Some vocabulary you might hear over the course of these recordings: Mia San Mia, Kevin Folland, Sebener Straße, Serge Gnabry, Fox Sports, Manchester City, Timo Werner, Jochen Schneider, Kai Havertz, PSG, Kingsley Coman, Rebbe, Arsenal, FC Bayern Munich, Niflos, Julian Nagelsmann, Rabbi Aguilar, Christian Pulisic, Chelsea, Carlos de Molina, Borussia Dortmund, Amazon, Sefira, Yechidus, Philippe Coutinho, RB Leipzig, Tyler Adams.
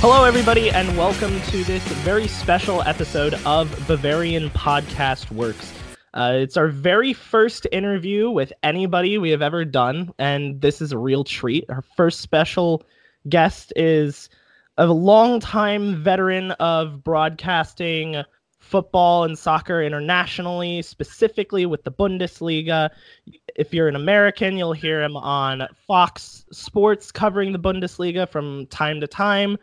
Hello, everybody, and welcome to this very special episode of Bavarian Podcast Works. It's our very first interview with anybody we have ever done, and this is a real treat. Our first special guest is a longtime veteran of broadcasting football and soccer internationally, specifically with the Bundesliga. If you're an American, you'll hear him on Fox Sports covering the Bundesliga from time to time.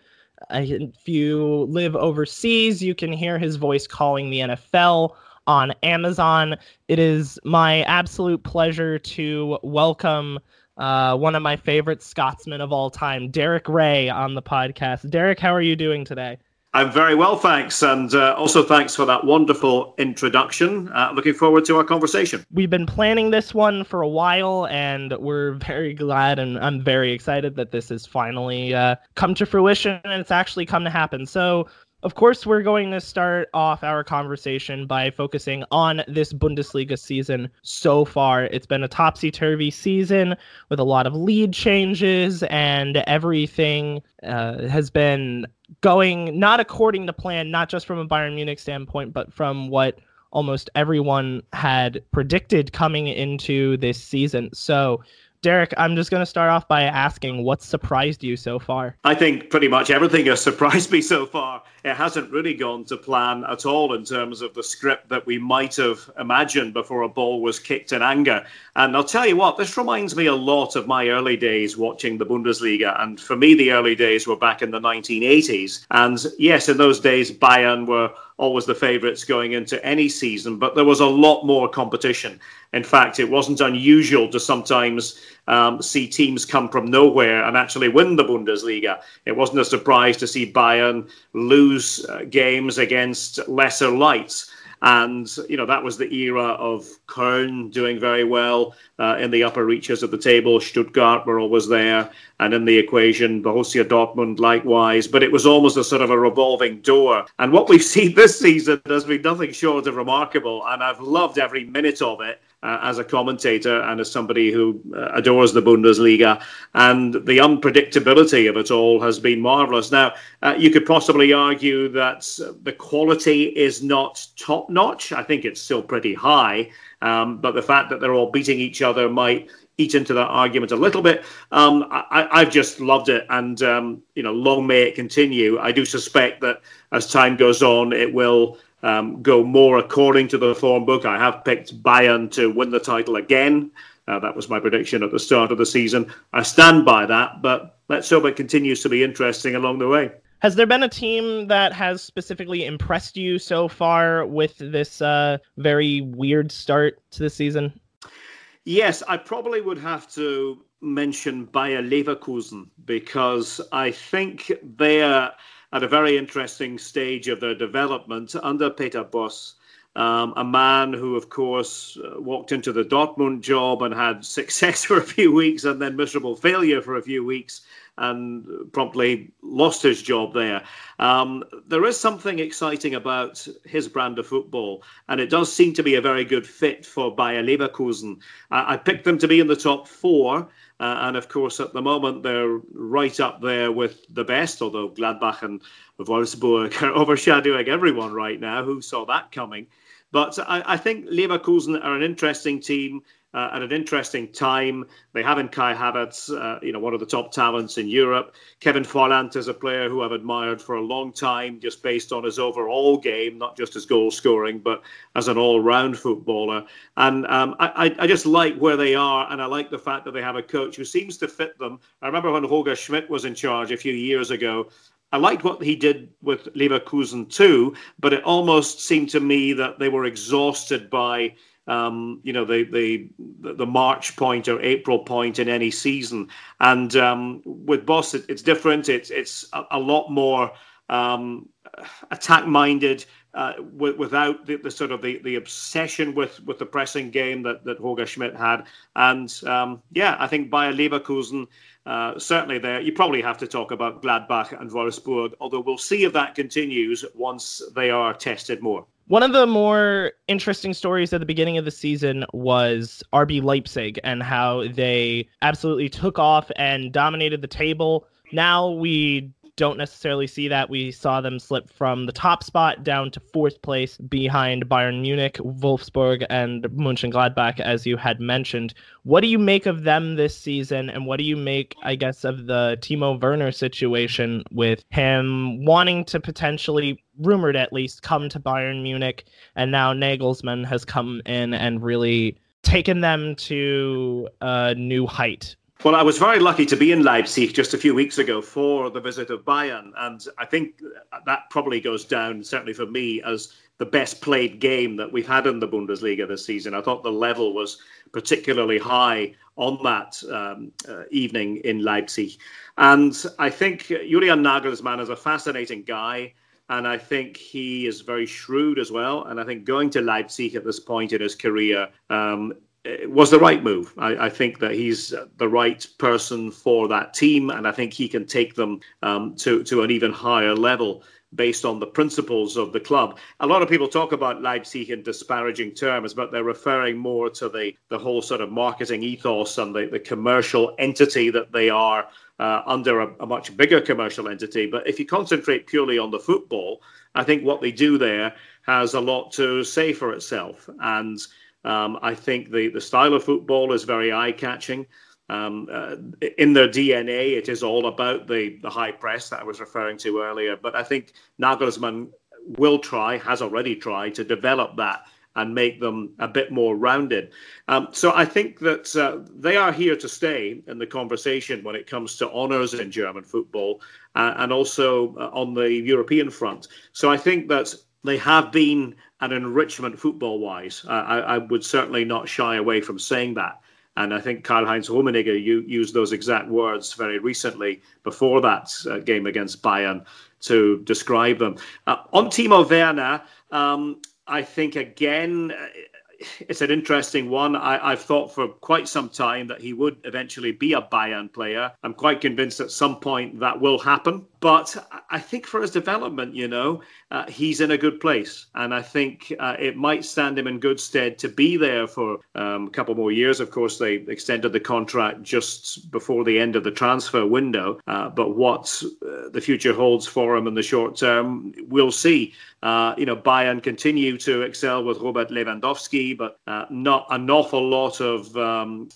If you live overseas, you can hear his voice calling the NFL on Amazon. It is my absolute pleasure to welcome one of my favorite Scotsmen of all time, Derek Rae, on the podcast. Derek, how are you doing today? I'm very well, thanks. And also thanks for that wonderful introduction. Looking forward to our conversation. We've been planning this one for a while, and we're very glad, and I'm very excited that this has finally come to fruition, and it's actually come to happen. So, of course, we're going to start off our conversation by focusing on this Bundesliga season so far. It's been a topsy-turvy season with a lot of lead changes, and everything has been going not according to plan, not just from a Bayern Munich standpoint, but from what almost everyone had predicted coming into this season. So, Derek, I'm just going to start off by asking, what surprised you so far? I think pretty much everything has surprised me so far. It hasn't really gone to plan at all in terms of the script that we might have imagined before a ball was kicked in anger. And I'll tell you what, this reminds me a lot of my early days watching the Bundesliga. And for me, the early days were back in the 1980s. And yes, in those days, Bayern were always the favourites going into any season, but there was a lot more competition. In fact, it wasn't unusual to sometimes see teams come from nowhere and actually win the Bundesliga. It wasn't a surprise to see Bayern lose games against lesser lights. And, you know, that was the era of Köln doing very well in the upper reaches of the table. Stuttgart were always there and in the equation. Borussia Dortmund likewise. But it was almost a sort of a revolving door. And what we've seen this season has been nothing short of remarkable. And I've loved every minute of it as a commentator and as somebody who adores the Bundesliga. And the unpredictability of it all has been marvellous. Now, you could possibly argue that the quality is not top-notch. I think it's still pretty high. But the fact that they're all beating each other might eat into that argument a little bit. I've just loved it, and you know, long may it continue. I do suspect that as time goes on, it will go more according to the form book. I have picked Bayern to win the title again. That was my prediction at the start of the season. I stand by that, but let's hope it continues to be interesting along the way. Has there been a team that has specifically impressed you so far with this very weird start to the season? Yes, I probably would have to mention Bayer Leverkusen, because I think they're at a very interesting stage of their development under Peter Bosz, a man who, of course, walked into the Dortmund job and had success for a few weeks and then miserable failure for a few weeks and promptly lost his job there. There is something exciting about his brand of football, and it does seem to be a very good fit for Bayer Leverkusen. I picked them to be in the top four. And, of course, at the moment, they're right up there with the best, although Gladbach and Wolfsburg are overshadowing everyone right now. Who saw that coming? But I think Leverkusen are an interesting team at an interesting time. They have in Kai Havertz, you know, one of the top talents in Europe. Kevin Folland is a player who I've admired for a long time, just based on his overall game, not just his goal scoring, but as an all-round footballer. And I just like where they are, and I like the fact that they have a coach who seems to fit them. I remember when Holger Schmidt was in charge a few years ago, I liked what he did with Leverkusen too, but it almost seemed to me that they were exhausted by you know, the March point or April point in any season. And with Bosz, it's different. It's a lot more attack-minded, without the sort of the obsession with the pressing game that Holger Schmidt had. And yeah, I think Bayer Leverkusen, certainly there. You probably have to talk about Gladbach and Wolfsburg, although we'll see if that continues once they are tested more. One of the more interesting stories at the beginning of the season was RB Leipzig and how they absolutely took off and dominated the table. Now we don't necessarily see that. We saw them slip from the top spot down to fourth place behind Bayern Munich, Wolfsburg, and Mönchengladbach, as you had mentioned. What do you make of them this season, and what do you make, I guess, of the Timo Werner situation with him wanting to potentially, rumored at least, come to Bayern Munich, and now Nagelsmann has come in and really taken them to a new height? Well, I was very lucky to be in Leipzig just a few weeks ago for the visit of Bayern, and I think that probably goes down, certainly for me, as the best played game that we've had in the Bundesliga this season. I thought the level was particularly high on that evening in Leipzig. And I think Julian Nagelsmann is a fascinating guy, and I think he is very shrewd as well. And I think going to Leipzig at this point in his career was the right move. I think that he's the right person for that team, and I think he can take them to an even higher level based on the principles of the club. A lot of people talk about Leipzig in disparaging terms, but they're referring more to the whole sort of marketing ethos and the commercial entity that they are under a much bigger commercial entity. But if you concentrate purely on the football, I think what they do there has a lot to say for itself. And I think the style of football is very eye-catching. In their DNA, it is all about the high press that I was referring to earlier. But I think Nagelsmann will try, has already tried, to develop that and make them a bit more rounded. So I think that they are here to stay in the conversation when it comes to honours in German football and also on the European front. So I think that they have been an enrichment football-wise. I would certainly not shy away from saying that. And I think Karl-Heinz Rummenigge used those exact words very recently before that game against Bayern to describe them. On Timo Werner, I think, again, it's an interesting one. I've thought for quite some time that he would eventually be a Bayern player. I'm quite convinced at some point that will happen. But I think for his development, he's in a good place. And I think it might stand him in good stead to be there for a couple more years. Of course, they extended the contract just before the end of the transfer window. But what the future holds for him in the short term, we'll see. Bayern continue to excel with Robert Lewandowski, but not an awful lot of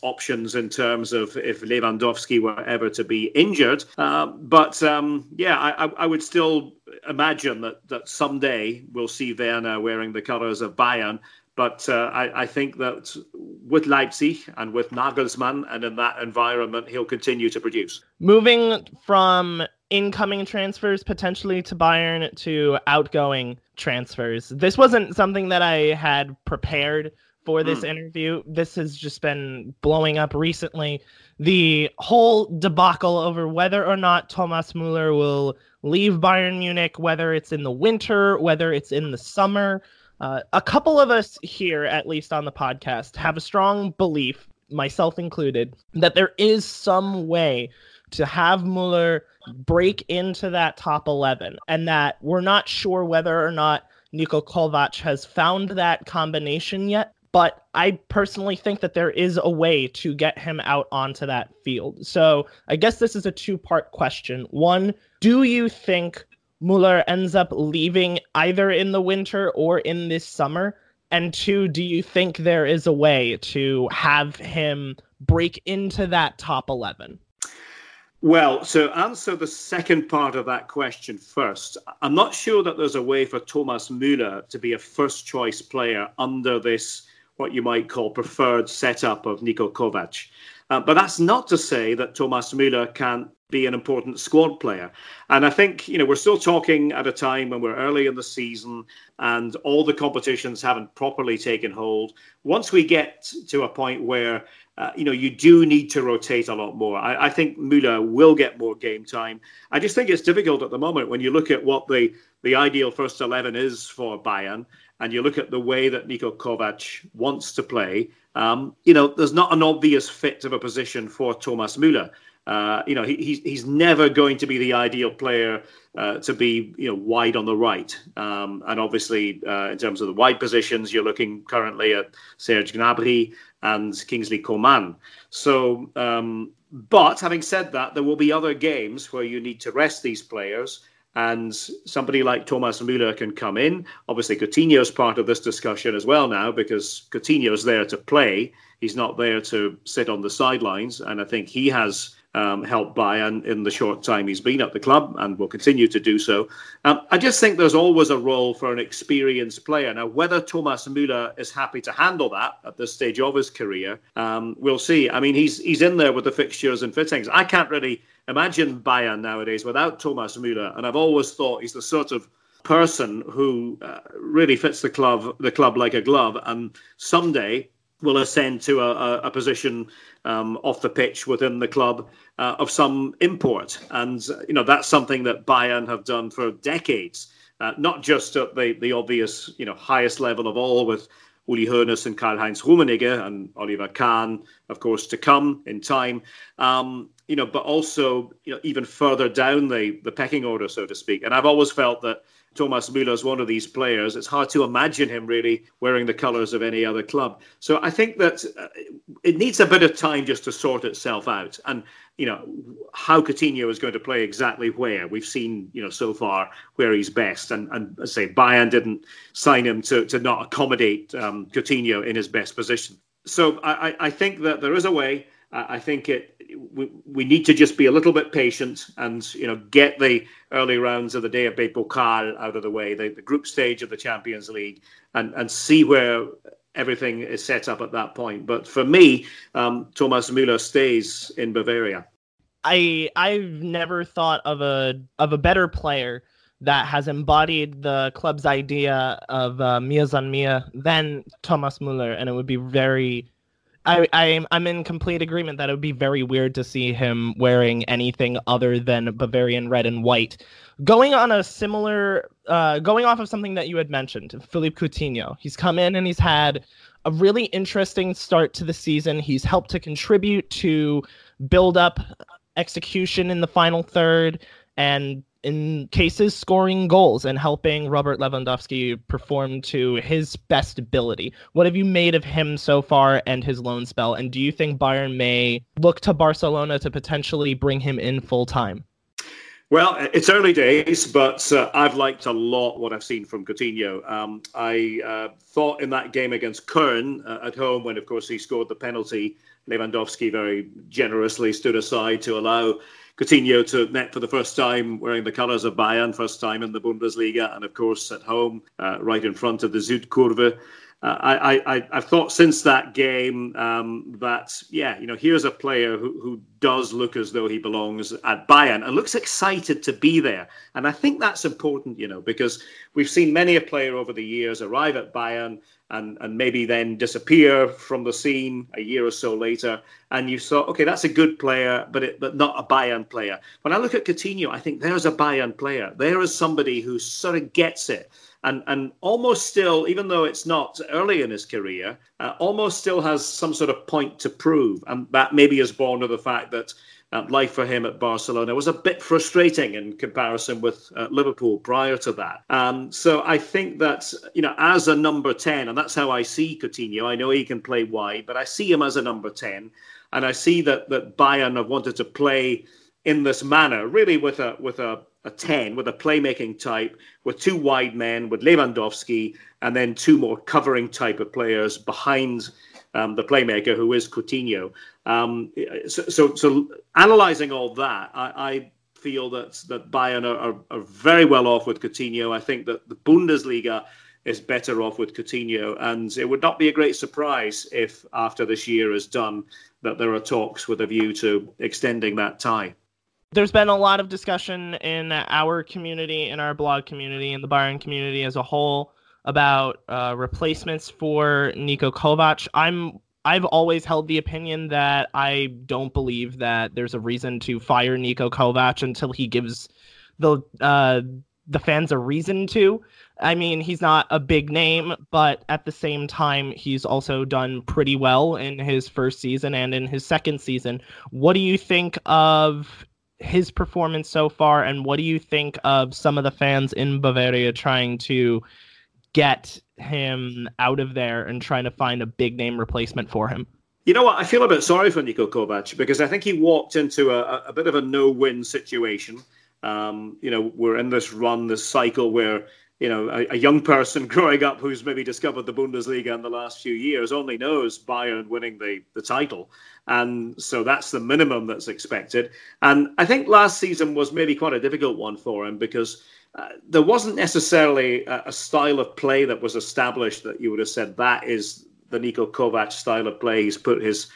options in terms of if Lewandowski were ever to be injured. I would still imagine that someday we'll see Werner wearing the colours of Bayern. But I think that with Leipzig and with Nagelsmann and in that environment, he'll continue to produce. Moving from incoming transfers potentially to Bayern to outgoing transfers. This wasn't something that I had prepared for this interview. This has just been blowing up recently. The whole debacle over whether or not Thomas Müller will leave Bayern Munich, whether it's in the winter, whether it's in the summer. A couple of us here, at least on the podcast, have a strong belief, myself included, that there is some way to have Müller break into that top 11 and that we're not sure whether or not Niko Kovac has found that combination yet. But I personally think that there is a way to get him out onto that field. So I guess this is a two-part question. One, do you think Müller ends up leaving either in the winter or in this summer? And two, do you think there is a way to have him break into that top 11? Well, so answer the second part of that question first. I'm not sure that there's a way for Thomas Müller to be a first-choice player under this, what you might call, preferred setup of Niko Kovac. But that's not to say that Thomas Müller can't be an important squad player. And I think, we're still talking at a time when we're early in the season and all the competitions haven't properly taken hold. Once we get to a point where, you do need to rotate a lot more. I think Müller will get more game time. I just think it's difficult at the moment when you look at what the ideal first 11 is for Bayern and you look at the way that Niko Kovac wants to play, there's not an obvious fit of a position for Thomas Müller. He's never going to be the ideal player to be, wide on the right. And obviously, in terms of the wide positions, you're looking currently at Serge Gnabry and Kingsley Coman. So, but having said that, there will be other games where you need to rest these players, and somebody like Thomas Müller can come in. Obviously, Coutinho is part of this discussion as well now, because Coutinho is there to play. He's not there to sit on the sidelines, and I think he has helped Bayern in the short time he's been at the club and will continue to do so. I just think there's always a role for an experienced player. Now, whether Thomas Müller is happy to handle that at this stage of his career, we'll see. I mean, he's in there with the fixtures and fittings. I can't really imagine Bayern nowadays without Thomas Müller, and I've always thought he's the sort of person who really fits the club like a glove, and someday will ascend to a position off the pitch within the club of some import. And, that's something that Bayern have done for decades, not just at the obvious, highest level of all with Uli Hoeneß and Karl-Heinz Rummenigge and Oliver Kahn, of course, to come in time, but also, even further down the pecking order, so to speak. And I've always felt that Thomas Müller is one of these players. It's hard to imagine him really wearing the colours of any other club. So I think that it needs a bit of time just to sort itself out. And, how Coutinho is going to play exactly where. We've seen, so far where he's best. And I say Bayern didn't sign him to not accommodate Coutinho in his best position. So I think that there is a way. I think we need to just be a little bit patient and, get the early rounds of the DFB Pokal out of the way, the group stage of the Champions League, and see where everything is set up at that point. But for me, Thomas Müller stays in Bavaria. I've never thought of a better player that has embodied the club's idea of Mia San Mia than Thomas Müller, and it would be very... I'm in complete agreement that it would be very weird to see him wearing anything other than Bavarian red and white. Going off of something that you had mentioned, Philippe Coutinho. He's come in and he's had a really interesting start to the season. He's helped to contribute to build up execution in the final third and in cases scoring goals and helping Robert Lewandowski perform to his best ability. What have you made of him so far and his loan spell? And do you think Bayern may look to Barcelona to potentially bring him in full time? Well, it's early days, but I've liked a lot what I've seen from Coutinho. I thought in that game against Köln at home, when, of course, he scored the penalty, Lewandowski very generously stood aside to allow Coutinho to net for the first time, wearing the colours of Bayern, first time in the Bundesliga, and of course at home, right in front of the Südkurve. I've thought since that game that, here's a player who does look as though he belongs at Bayern and looks excited to be there. And I think that's important, because we've seen many a player over the years arrive at Bayern and maybe then disappear from the scene a year or so later. And you saw, okay, that's a good player, but not a Bayern player. When I look at Coutinho, I think there's a Bayern player. There is somebody who sort of gets it. And almost still, even though it's not early in his career, almost still has some sort of point to prove. And that maybe is born of the fact that life for him at Barcelona was a bit frustrating in comparison with Liverpool prior to that. So I think that, as a number 10, and that's how I see Coutinho. I know he can play wide, but I see him as a number 10. And I see that Bayern have wanted to play in this manner, really with a 10, with a playmaking type, with two wide men, with Lewandowski, and then two more covering type of players behind the playmaker, who is Coutinho. So analysing all that, I feel that Bayern are very well off with Coutinho. I think that the Bundesliga is better off with Coutinho, and it would not be a great surprise if after this year is done that there are talks with a view to extending that tie. There's been a lot of discussion in our community, in our blog community, in the Bayern community as a whole about replacements for Niko Kovac. I've always held the opinion that I don't believe that there's a reason to fire Niko Kovac until he gives the fans a reason to. I mean, he's not a big name, but at the same time, he's also done pretty well in his first season and in his second season. What do you think of his performance so far, and what do you think of some of the fans in Bavaria trying to get him out of there and trying to find a big name replacement for him? You know what? I feel a bit sorry for Niko Kovac because I think he walked into a bit of a no-win situation. We're in this cycle where, a young person growing up who's maybe discovered the Bundesliga in the last few years only knows Bayern winning the title. And so that's the minimum that's expected. And I think last season was maybe quite a difficult one for him because there wasn't necessarily a style of play that was established that you would have said that is the Niko Kovac style of play. He's put his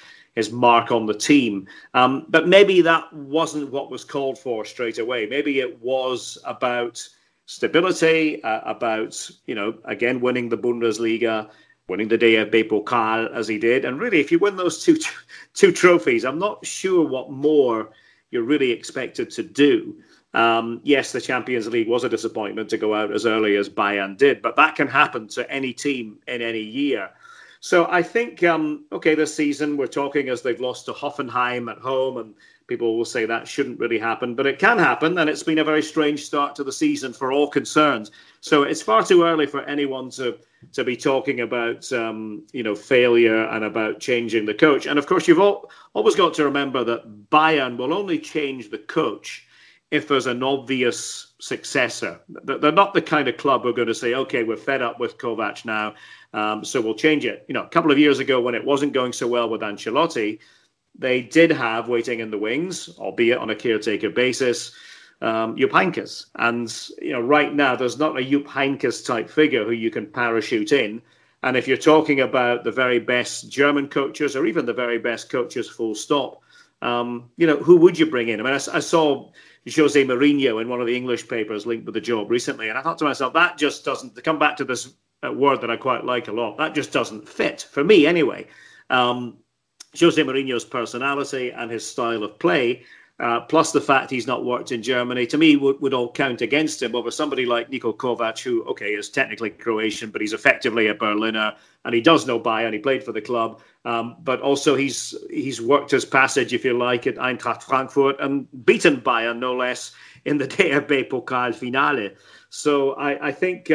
mark on the team. But maybe that wasn't what was called for straight away. Maybe it was about stability, about winning the Bundesliga, winning the DFB Pokal as he did. And really, if you win those two trophies, I'm not sure what more you're really expected to do. Yes, the Champions League was a disappointment to go out as early as Bayern did, but that can happen to any team in any year. So I think, this season we're talking as they've lost to Hoffenheim at home, and people will say that shouldn't really happen, but it can happen, and it's been a very strange start to the season for all concerned. So it's far too early for anyone to be talking about, failure and about changing the coach. And, of course, you've always got to remember that Bayern will only change the coach if there's an obvious successor. They're not the kind of club who are going to say, okay, we're fed up with Kovac now, so we'll change it. A couple of years ago when it wasn't going so well with Ancelotti, they did have waiting in the wings, albeit on a caretaker basis, Jupp Heynckes. And, right now there's not a Jupp Heynckes type figure who you can parachute in. And if you're talking about the very best German coaches or even the very best coaches full stop, who would you bring in? I mean, I saw Jose Mourinho in one of the English papers linked with the job recently, and I thought to myself, that just doesn't, to come back to this word that I quite like a lot, that just doesn't fit, for me anyway. Jose Mourinho's personality and his style of play, plus the fact he's not worked in Germany, to me would all count against him over somebody like Niko Kovac, who, okay, is technically Croatian, but he's effectively a Berliner, and he does know Bayern, he played for the club, but also he's worked his passage, if you like, at Eintracht Frankfurt and beaten Bayern, no less, in the DFB Pokal Finale. So I think,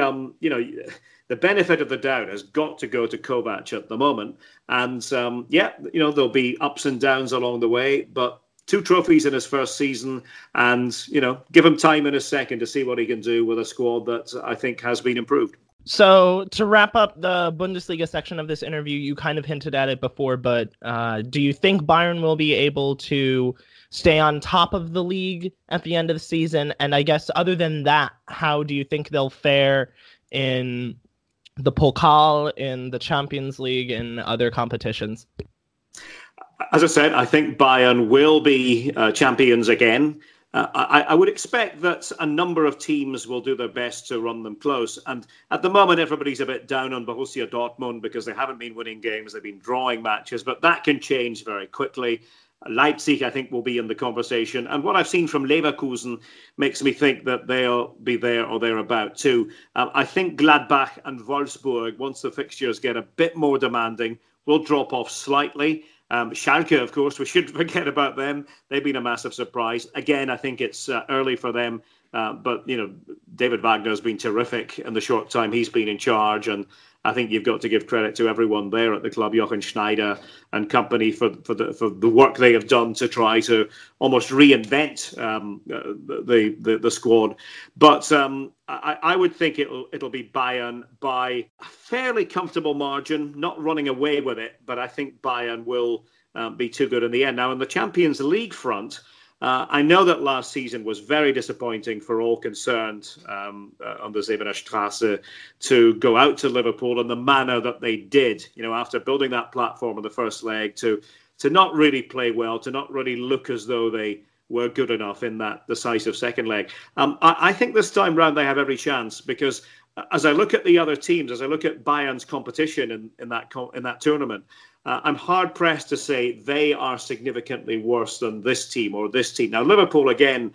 the benefit of the doubt has got to go to Kovac at the moment. And, there'll be ups and downs along the way, but 2 trophies in his first season and, give him time in a second to see what he can do with a squad that I think has been improved. So to wrap up the Bundesliga section of this interview, you kind of hinted at it before, but do you think Bayern will be able to stay on top of the league at the end of the season? And I guess other than that, how do you think they'll fare in the Pokal, in the Champions League, in other competitions? As I said, I think Bayern will be champions again. I would expect that a number of teams will do their best to run them close. And at the moment, everybody's a bit down on Borussia Dortmund because they haven't been winning games. They've been drawing matches, but that can change very quickly. Leipzig, I think, will be in the conversation. And what I've seen from Leverkusen makes me think that they'll be there or thereabout too. I think Gladbach and Wolfsburg, once the fixtures get a bit more demanding, will drop off slightly. Schalke, of course, we shouldn't forget about them. They've been a massive surprise. Again, I think it's early for them. But David Wagner's been terrific in the short time he's been in charge. And I think you've got to give credit to everyone there at the club, Jochen Schneider and company, for the work they have done to try to almost reinvent the squad. But I would think it'll be Bayern by a fairly comfortable margin, not running away with it. But I think Bayern will be too good in the end. Now, in the Champions League front, I know that last season was very disappointing for all concerned on the Sebener Straße to go out to Liverpool in the manner that they did, after building that platform in the first leg to not really play well, to not really look as though they were good enough in that decisive second leg. I think this time round they have every chance because as I look at the other teams, as I look at Bayern's competition in that tournament, I'm hard-pressed to say they are significantly worse than this team or this team. Now, Liverpool, again,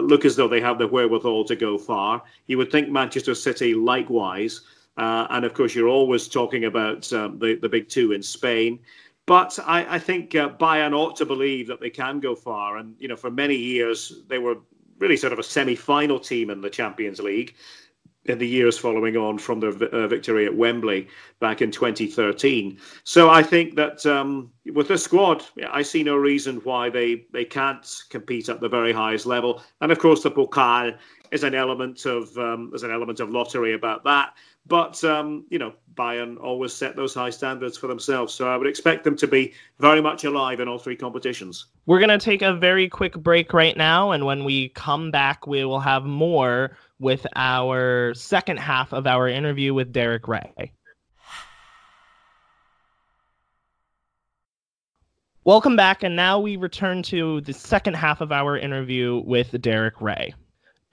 look as though they have the wherewithal to go far. You would think Manchester City likewise. And, of course, you're always talking about the big two in Spain. But I think Bayern ought to believe that they can go far. And, you know, for many years, they were really sort of a semi-final team in the Champions League in the years following on from their victory at Wembley back in 2013. So I think that with this squad, I see no reason why they can't compete at the very highest level. And, of course, the Pokal is an element of lottery about that. But, you know, Bayern always set those high standards for themselves. So I would expect them to be very much alive in all three competitions. We're going to take a very quick break right now. And when we come back, we will have more with our second half of our interview with Derek Rae. Welcome back. And now we return to the second half of our interview with Derek Rae.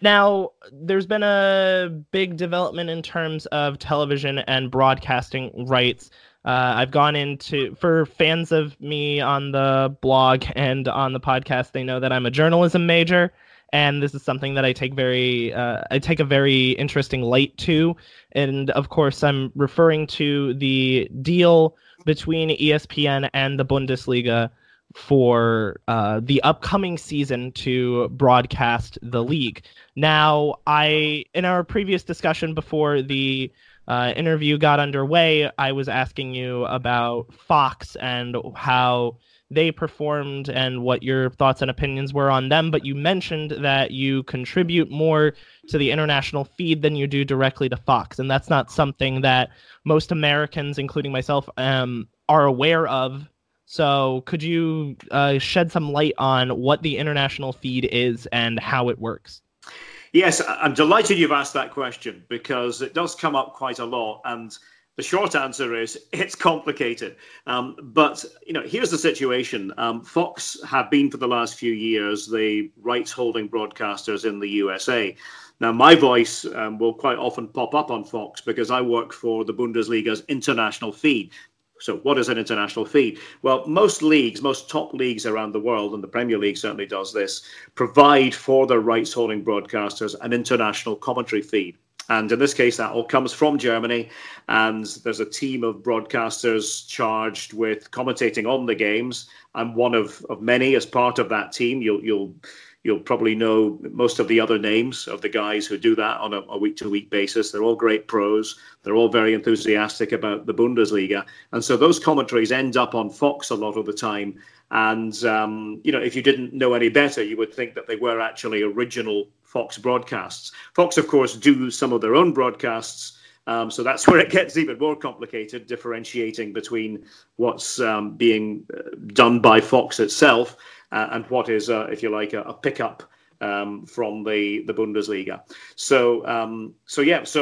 Now, there's been a big development in terms of television and broadcasting rights. I've gone into, for fans of me on the blog and on the podcast, they know that I'm a journalism major, and this is something that I take a very interesting light to. And of course, I'm referring to the deal between ESPN and the Bundesliga for the upcoming season to broadcast the league. Now, in our previous discussion before the interview got underway, I was asking you about Fox and how they performed and what your thoughts and opinions were on them, but you mentioned that you contribute more to the international feed than you do directly to Fox, and that's not something that most Americans, including myself, are aware of. So could you shed some light on what the international feed is and how it works? Yes, I'm delighted you've asked that question because it does come up quite a lot. And the short answer is it's complicated. But, you know, here's the situation. Fox have been for the last few years the rights holding broadcasters in the USA. Now, my voice will quite often pop up on Fox because I work for the Bundesliga's international feed. So what is an international feed? Well, most top leagues around the world, and the Premier League certainly does this, provide for their rights-holding broadcasters an international commentary feed. And in this case, that all comes from Germany. And there's a team of broadcasters charged with commentating on the games. I'm one of many as part of that team. You'll probably know most of the other names of the guys who do that on a week-to-week basis. They're all great pros. They're all very enthusiastic about the Bundesliga. And so those commentaries end up on Fox a lot of the time. And, you know, if you didn't know any better, you would think that they were actually original Fox broadcasts. Fox, of course, do some of their own broadcasts. So that's where it gets even more complicated, differentiating between what's being done by Fox itself and what is, if you like, a pickup from the Bundesliga. So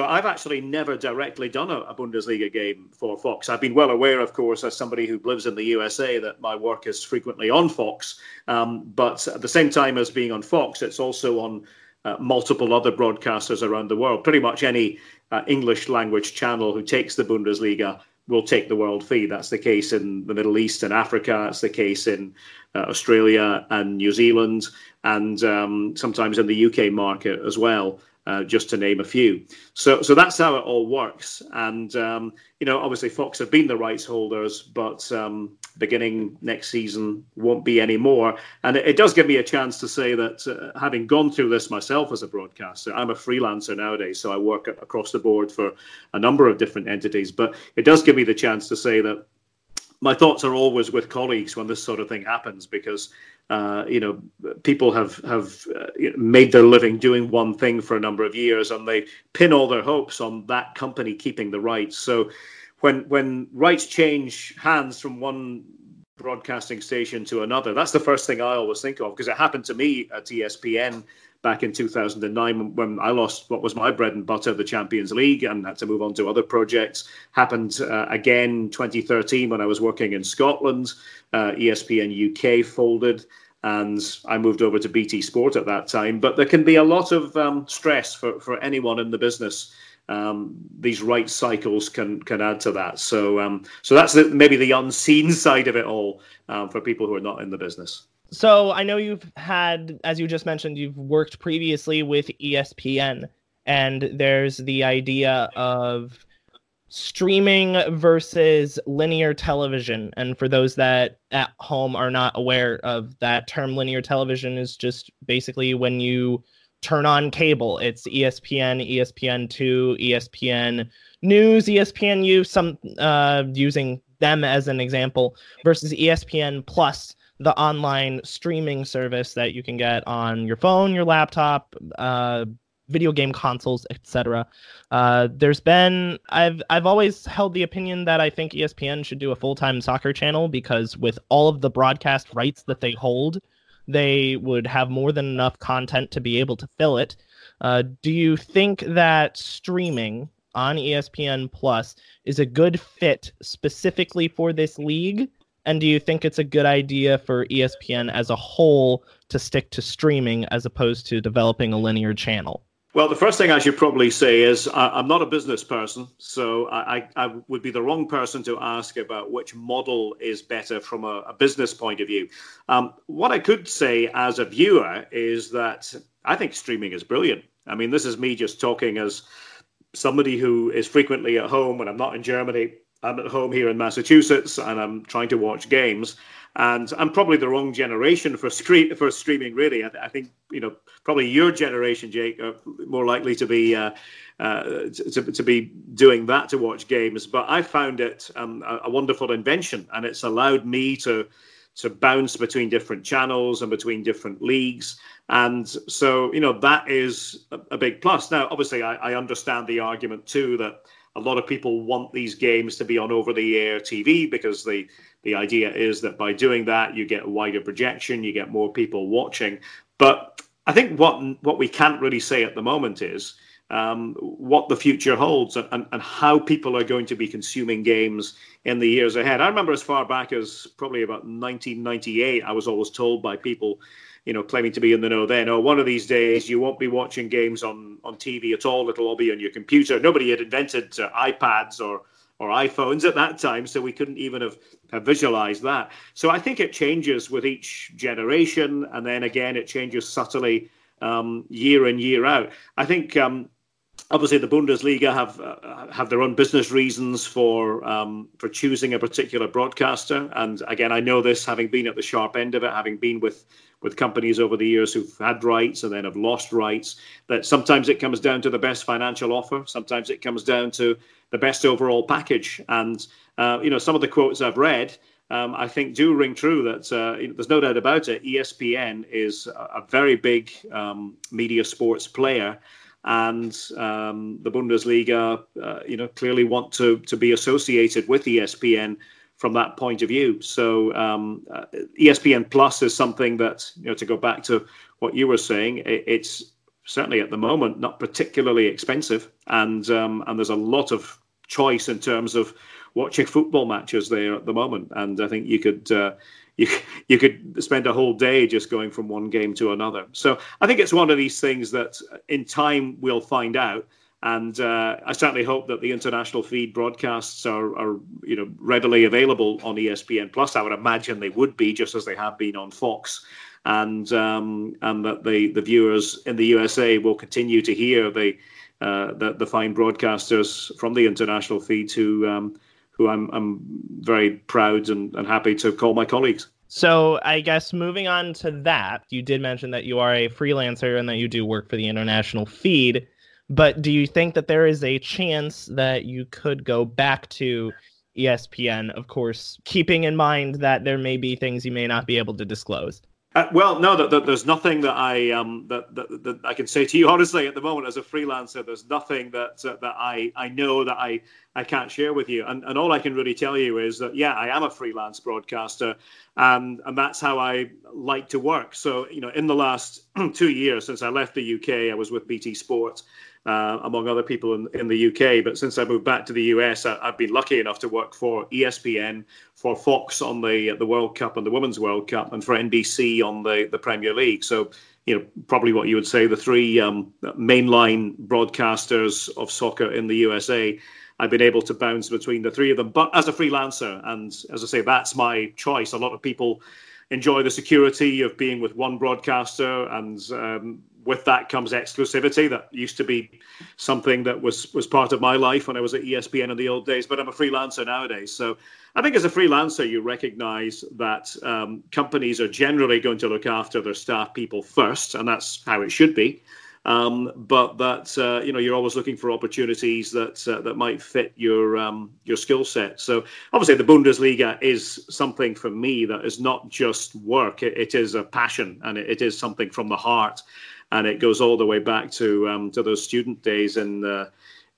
I've actually never directly done a Bundesliga game for Fox. I've been well aware, of course, as somebody who lives in the USA, that my work is frequently on Fox. But at the same time as being on Fox, it's also on multiple other broadcasters around the world. Pretty much any English language channel who takes the Bundesliga will take the world feed. That's the case in the Middle East and Africa. That's the case in Australia and New Zealand, and sometimes in the UK market as well, just to name a few. So that's how it all works. And, you know, obviously Fox have been the rights holders, but beginning next season won't be any more. And it does give me a chance to say that having gone through this myself as a broadcaster, I'm a freelancer nowadays, so I work across the board for a number of different entities. But it does give me the chance to say that my thoughts are always with colleagues when this sort of thing happens, because, you know, people have made their living doing one thing for a number of years, and they pin all their hopes on that company keeping the rights. So when rights change hands from one broadcasting station to another, that's the first thing I always think of, because it happened to me at ESPN back in 2009 when I lost what was my bread and butter, the Champions League, and had to move on to other projects. Happened again 2013 when I was working in Scotland. ESPN UK folded, and I moved over to BT Sport at that time. But there can be a lot of stress for anyone in the business. These rights cycles can add to that. So that's maybe the unseen side of it all for people who are not in the business. So I know you've had, as you just mentioned, you've worked previously with ESPN, and there's the idea of streaming versus linear television. And for those that at home are not aware of that term, linear television is just basically when you turn on cable. It's ESPN, ESPN2, ESPN News, ESPNU, some using them as an example, versus ESPN Plus, the online streaming service that you can get on your phone, your laptop, video game consoles, etc. I've always held the opinion that I think ESPN should do a full-time soccer channel, because with all of the broadcast rights that they hold, they would have more than enough content to be able to fill it. Do you think that streaming on ESPN Plus is a good fit specifically for this league? And do you think it's a good idea for ESPN as a whole to stick to streaming as opposed to developing a linear channel? Well, the first thing I should probably say is I'm not a business person, so I would be the wrong person to ask about which model is better from a business point of view. What I could say as a viewer is that I think streaming is brilliant. I mean, this is me just talking as somebody who is frequently at home when I'm not in Germany. I'm at home here in Massachusetts, and I'm trying to watch games. And I'm probably the wrong generation for streaming, really. I think, probably your generation, Jake, are more likely to be to be doing that, to watch games. But I found it a wonderful invention, and it's allowed me to bounce between different channels and between different leagues. And so, that is a big plus. Now, obviously, I understand the argument, too, that a lot of people want these games to be on over-the-air TV, because the idea is that by doing that, you get wider projection, you get more people watching. But I think what we can't really say at the moment is what the future holds and how people are going to be consuming games in the years ahead. I remember as far back as probably about 1998, I was always told by people, claiming to be in the know then, one of these days you won't be watching games on TV at all. It'll all be on your computer. Nobody had invented iPads or iPhones at that time, so we couldn't even have visualized that. So I think it changes with each generation, and then again it changes subtly year in, year out. I think obviously the Bundesliga have their own business reasons for choosing a particular broadcaster. And again, I know this, having been at the sharp end of it, having been with companies over the years who've had rights and then have lost rights, that sometimes it comes down to the best financial offer. Sometimes it comes down to the best overall package. And, some of the quotes I've read, I think do ring true that there's no doubt about it. ESPN is a very big media sports player, and the Bundesliga, clearly want to be associated with ESPN from that point of view. So ESPN Plus is something that, to go back to what you were saying, it's certainly at the moment not particularly expensive, and there's a lot of choice in terms of watching football matches there at the moment. And I think you could you could spend a whole day just going from one game to another. So I think it's one of these things that in time we'll find out. And I certainly hope that the international feed broadcasts are readily available on ESPN Plus. I would imagine they would be, just as they have been on Fox, and that the viewers in the USA will continue to hear the fine broadcasters from the international feed who I'm very proud and happy to call my colleagues. So I guess moving on to that, you did mention that you are a freelancer and that you do work for the international feed. But do you think that there is a chance that you could go back to ESPN, of course, keeping in mind that there may be things you may not be able to disclose? Well, no, there's nothing that I can say to you, honestly, at the moment as a freelancer. There's nothing that I know that I can't share with you. And all I can really tell you is that, yeah, I am a freelance broadcaster, and that's how I like to work. So, in the last 2 years since I left the UK, I was with BT Sport, among other people in the UK. But since I moved back to the US, I've been lucky enough to work for ESPN, for Fox on the World Cup and the Women's World Cup, and for NBC on the Premier League. So, probably what you would say the three mainline broadcasters of soccer in the USA, I've been able to bounce between the three of them, but as a freelancer. And as I say, that's my choice. A lot of people enjoy the security of being with one broadcaster, and with that comes exclusivity. That used to be something that was part of my life when I was at ESPN in the old days, but I'm a freelancer nowadays. So I think as a freelancer, you recognize that companies are generally going to look after their staff people first, and that's how it should be. But that, you know, you're always looking for opportunities that that might fit your skill set. So obviously the Bundesliga is something for me that is not just work. It is a passion, and it is something from the heart. And it goes all the way back to those student days in the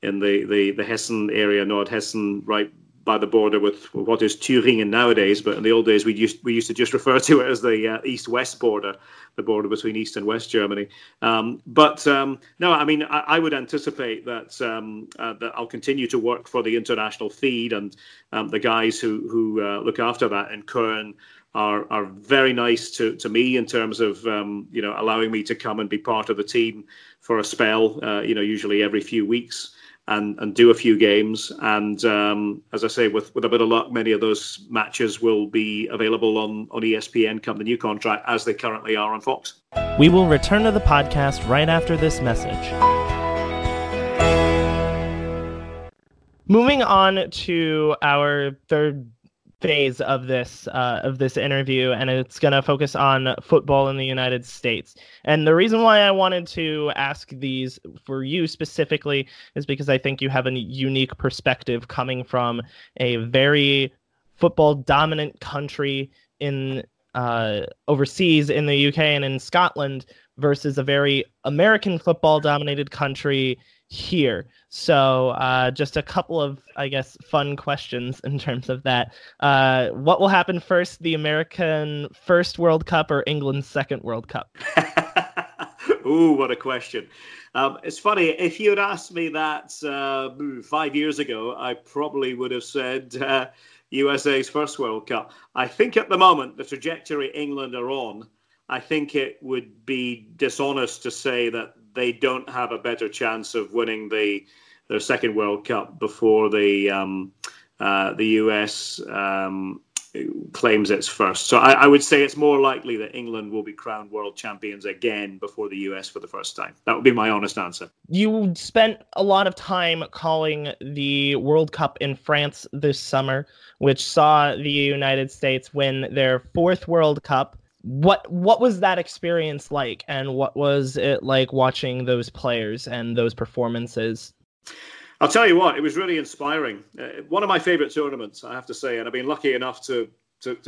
Hessen area, Nordhessen, right by the border with what is Thüringen nowadays. But in the old days, we used to just refer to it as the east-west border, the border between East and West Germany. No, I mean, I would anticipate that I'll continue to work for the international feed, and the guys who look after that in Köln are very nice to me in terms of you know, allowing me to come and be part of the team for a spell, you know, usually every few weeks, and do a few games. And as I say, with a bit of luck, many of those matches will be available on ESPN come the new contract, as they currently are on Fox. We will return to the podcast right after this message. Moving on to our third phase of this interview, and it's going to focus on football in the United States. And the reason why I wanted to ask these for you specifically is because I think you have a unique perspective coming from a very football dominant country in overseas in the UK and in Scotland versus a very American football dominated country here. So just a couple of, I guess, fun questions in terms of that. What will happen first, the American first World Cup or England's second World Cup? Ooh, what a question. It's funny, if you had asked me that 5 years ago, I probably would have said USA's first World Cup. I think at the moment, the trajectory England are on, I think it would be dishonest to say that they don't have a better chance of winning their second World Cup before the US claims its first. So I would say it's more likely that England will be crowned world champions again before the US for the first time. That would be my honest answer. You spent a lot of time calling the World Cup in France this summer, which saw the United States win their fourth World Cup. What was that experience like, and what was it like watching those players and those performances? I'll tell you what, it was really inspiring. One of my favorite tournaments, I have to say, and I've been lucky enough to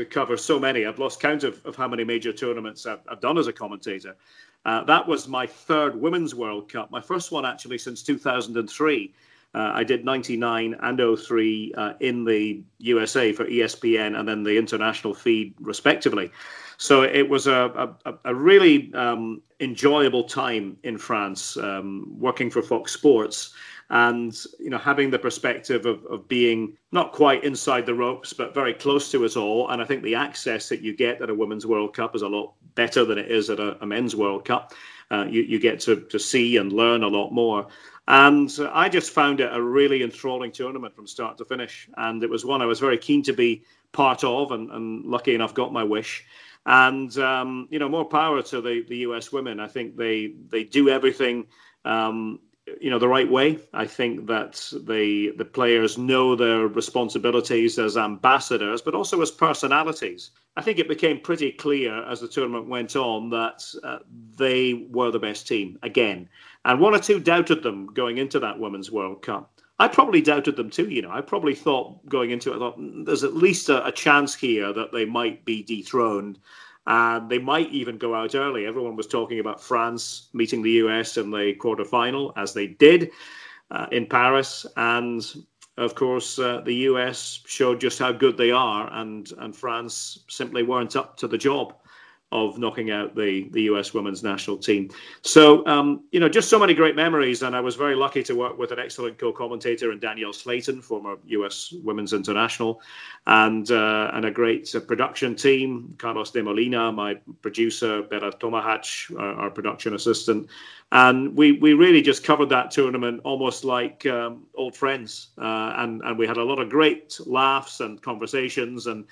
cover so many. I've lost count of how many major tournaments I've done as a commentator. That was my third Women's World Cup, my first one actually since 2003. I did 99 and 03 in the USA for ESPN and then the international feed, respectively. So it was a really enjoyable time in France, working for Fox Sports, and you know, having the perspective of being not quite inside the ropes, but very close to us all. And I think the access that you get at a Women's World Cup is a lot better than it is at a Men's World Cup. You get to see and learn a lot more. And I just found it a really enthralling tournament from start to finish. And it was one I was very keen to be part of, and lucky enough got my wish. And, you know, more power to the US women. I think they do everything, you know, the right way. I think that the players know their responsibilities as ambassadors, but also as personalities. I think it became pretty clear as the tournament went on that they were the best team again. And one or two doubted them going into that Women's World Cup. I probably doubted them too, you know. I probably thought going into it, I thought there's at least a chance here that they might be dethroned. And they might even go out early. Everyone was talking about France meeting the US in the quarterfinal, as they did in Paris. And, of course, the US showed just how good they are, and France simply weren't up to the job of knocking out the US women's national team. So, you know, just so many great memories. And I was very lucky to work with an excellent co-commentator in Danielle Slayton, former US women's international, and a great production team. Carlos de Molina, my producer, Bera Tomahach, our production assistant. And we really just covered that tournament almost like old friends. And we had a lot of great laughs and conversations, and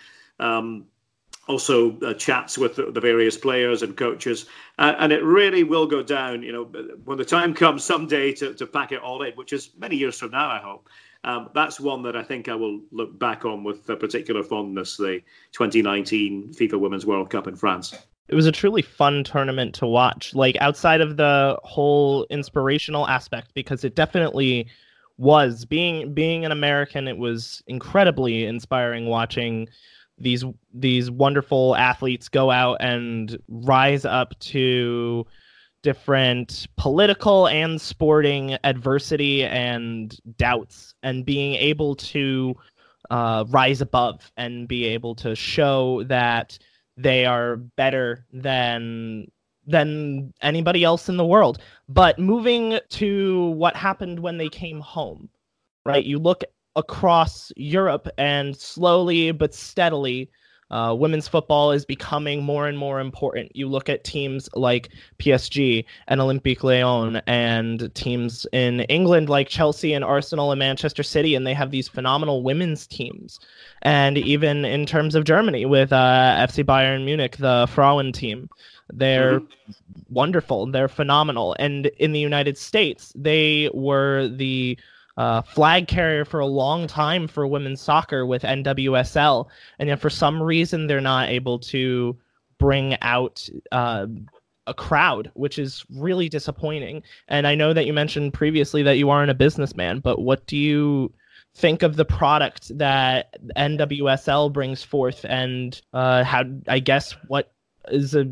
also chats with the various players and coaches. And it really will go down, you know, when the time comes someday to pack it all in, which is many years from now, I hope. That's one that I think I will look back on with a particular fondness, the 2019 FIFA Women's World Cup in France. It was a truly fun tournament to watch, like outside of the whole inspirational aspect, because it definitely was. Being an American, it was incredibly inspiring watching these wonderful athletes go out and rise up to different political and sporting adversity and doubts, and being able to rise above and be able to show that they are better than anybody else in the world. But moving to what happened when they came home, right? You look across Europe and slowly but steadily, women's football is becoming more and more important. You look at teams like PSG and Olympique Lyon, and teams in England like Chelsea and Arsenal and Manchester City, and they have these phenomenal women's teams. And even in terms of Germany with FC Bayern Munich, the Frauen team, they're wonderful. They're phenomenal. And in the United States, they were the flag carrier for a long time for women's soccer with NWSL, and yet for some reason they're not able to bring out a crowd, which is really disappointing. And I know that you mentioned previously that you aren't a businessman, but what do you think of the product that NWSL brings forth, and how, I guess, what is a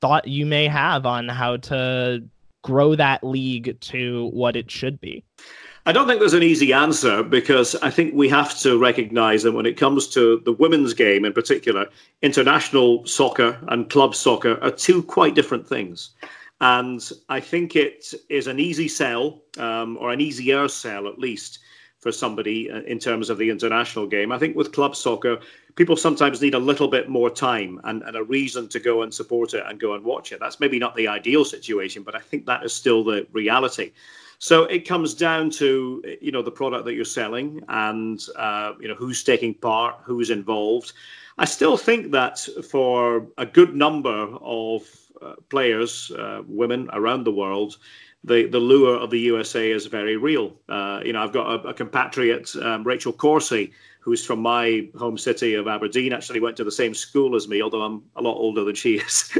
thought you may have on how to grow that league to what it should be? I don't think there's an easy answer, because I think we have to recognise that when it comes to the women's game in particular, international soccer and club soccer are two quite different things. And I think it is an easy sell, or an easier sell at least, for somebody in terms of the international game. I think with club soccer, people sometimes need a little bit more time and a reason to go and support it and go and watch it. That's maybe not the ideal situation, but I think that is still the reality. So it comes down to, you know, the product that you're selling and, you know, who's taking part, who's involved. I still think that for a good number of players, women around the world, the lure of the USA is very real. You know, I've got a compatriot, Rachel Corsi, who's from my home city of Aberdeen, actually went to the same school as me, although I'm a lot older than she is.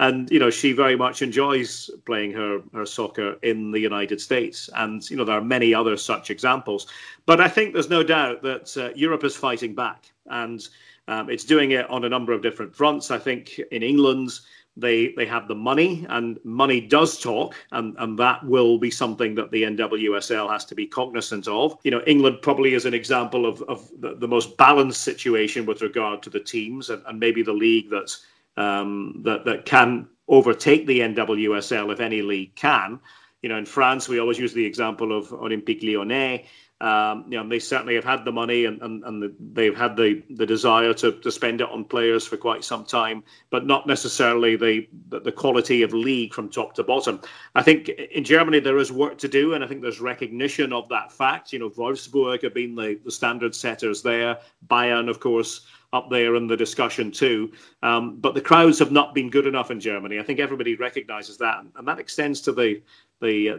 And, you know, she very much enjoys playing her soccer in the United States. And, you know, there are many other such examples. But I think there's no doubt that Europe is fighting back. And it's doing it on a number of different fronts. I think in England, they have the money, and money does talk, and that will be something that the NWSL has to be cognizant of. You know, England probably is an example of the most balanced situation with regard to the teams, and maybe the league that's, that can overtake the NWSL if any league can. You know, in France, we always use the example of Olympique Lyonnais. You know, they certainly have had the money and they've had the desire to spend it on players for quite some time, but not necessarily the quality of league from top to bottom. I think in Germany there is work to do, and I think there's recognition of that fact. You know, Wolfsburg have been the standard setters there. Bayern, of course, up there in the discussion too. But the crowds have not been good enough in Germany. I think everybody recognises that, and that extends to the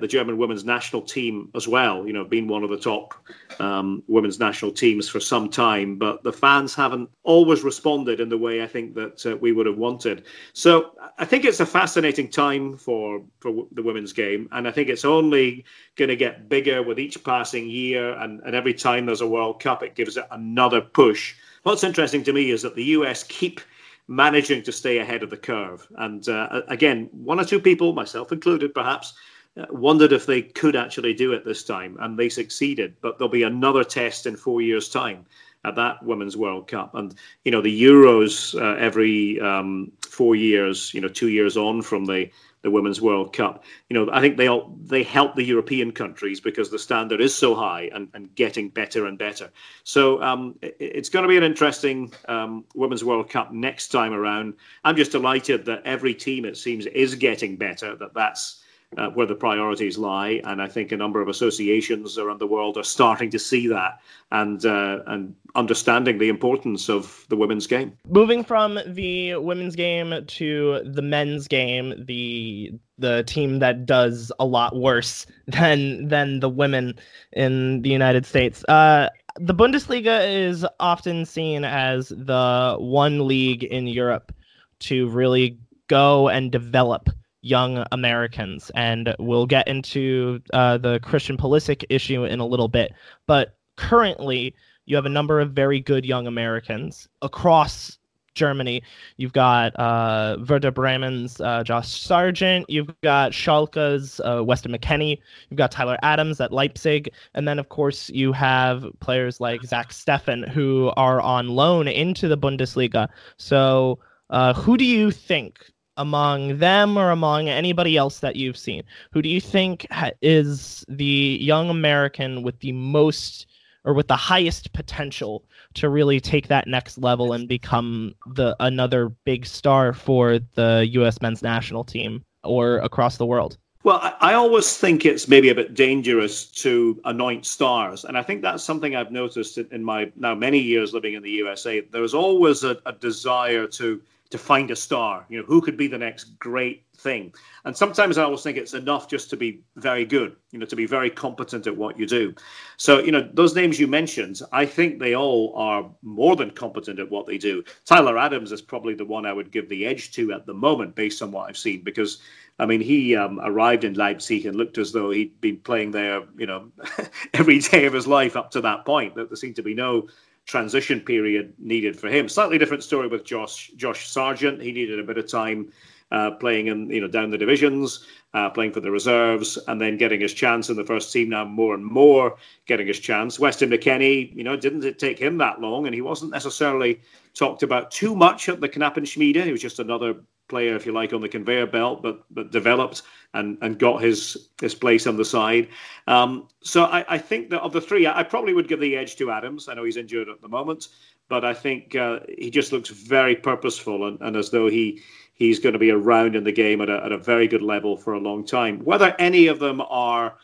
German women's national team as well, you know, been one of the top women's national teams for some time, but the fans haven't always responded in the way I think that we would have wanted. So I think it's a fascinating time for the women's game, and I think it's only going to get bigger with each passing year, and every time there's a World Cup, it gives it another push. What's interesting to me is that the US keep managing to stay ahead of the curve. And again, one or two people, myself included perhaps, wondered if they could actually do it this time, and they succeeded. But there'll be another test in 4 years' time at that Women's World Cup. And, you know, the Euros every 4 years, you know, 2 years on from the Women's World Cup, you know, I think they help the European countries because the standard is so high and getting better and better. So it's going to be an interesting Women's World Cup next time around. I'm just delighted that every team, it seems, is getting better, that's where the priorities lie. And I think a number of associations around the world are starting to see that and understanding the importance of the women's game. Moving from the women's game to the men's game, the team that does a lot worse than the women in the United States. The Bundesliga is often seen as the one league in Europe to really go and develop young Americans. And we'll get into the Christian Pulisic issue in a little bit. But currently, you have a number of very good young Americans across Germany. You've got Werder Bremen's Josh Sargent. You've got Schalke's Weston McKennie. You've got Tyler Adams at Leipzig. And then, of course, you have players like Zach Steffen, who are on loan into the Bundesliga. So who do you think, among them or among anybody else that you've seen, who do you think is the young American with the most, or with the highest potential to really take that next level and become another big star for the U.S. men's national team or across the world? Well, I always think it's maybe a bit dangerous to anoint stars. And I think that's something I've noticed in my now many years living in the USA. There's always a desire to find a star, you know, who could be the next great thing. And sometimes I always think it's enough just to be very good, you know, to be very competent at what you do. So, you know, those names you mentioned, I think they all are more than competent at what they do. Tyler Adams is probably the one I would give the edge to at the moment, based on what I've seen, because, I mean, he arrived in Leipzig and looked as though he'd been playing there, you know, every day of his life up to that point. There seemed to be no transition period needed for him. Slightly different story with Josh Sargent. He needed a bit of time playing in, you know, down the divisions, playing for the reserves, and then getting his chance in the first team. Now more and more getting his chance. Weston McKennie, you know, didn't it take him that long, and he wasn't necessarily talked about too much at the Knappenschmiede. He was just another player, if you like, on the conveyor belt, but developed and got his place on the side. So I think that of the three, I probably would give the edge to Adams. I know he's injured at the moment, but I think he just looks very purposeful and as though he's going to be around in the game at a very good level for a long time. Whether any of them are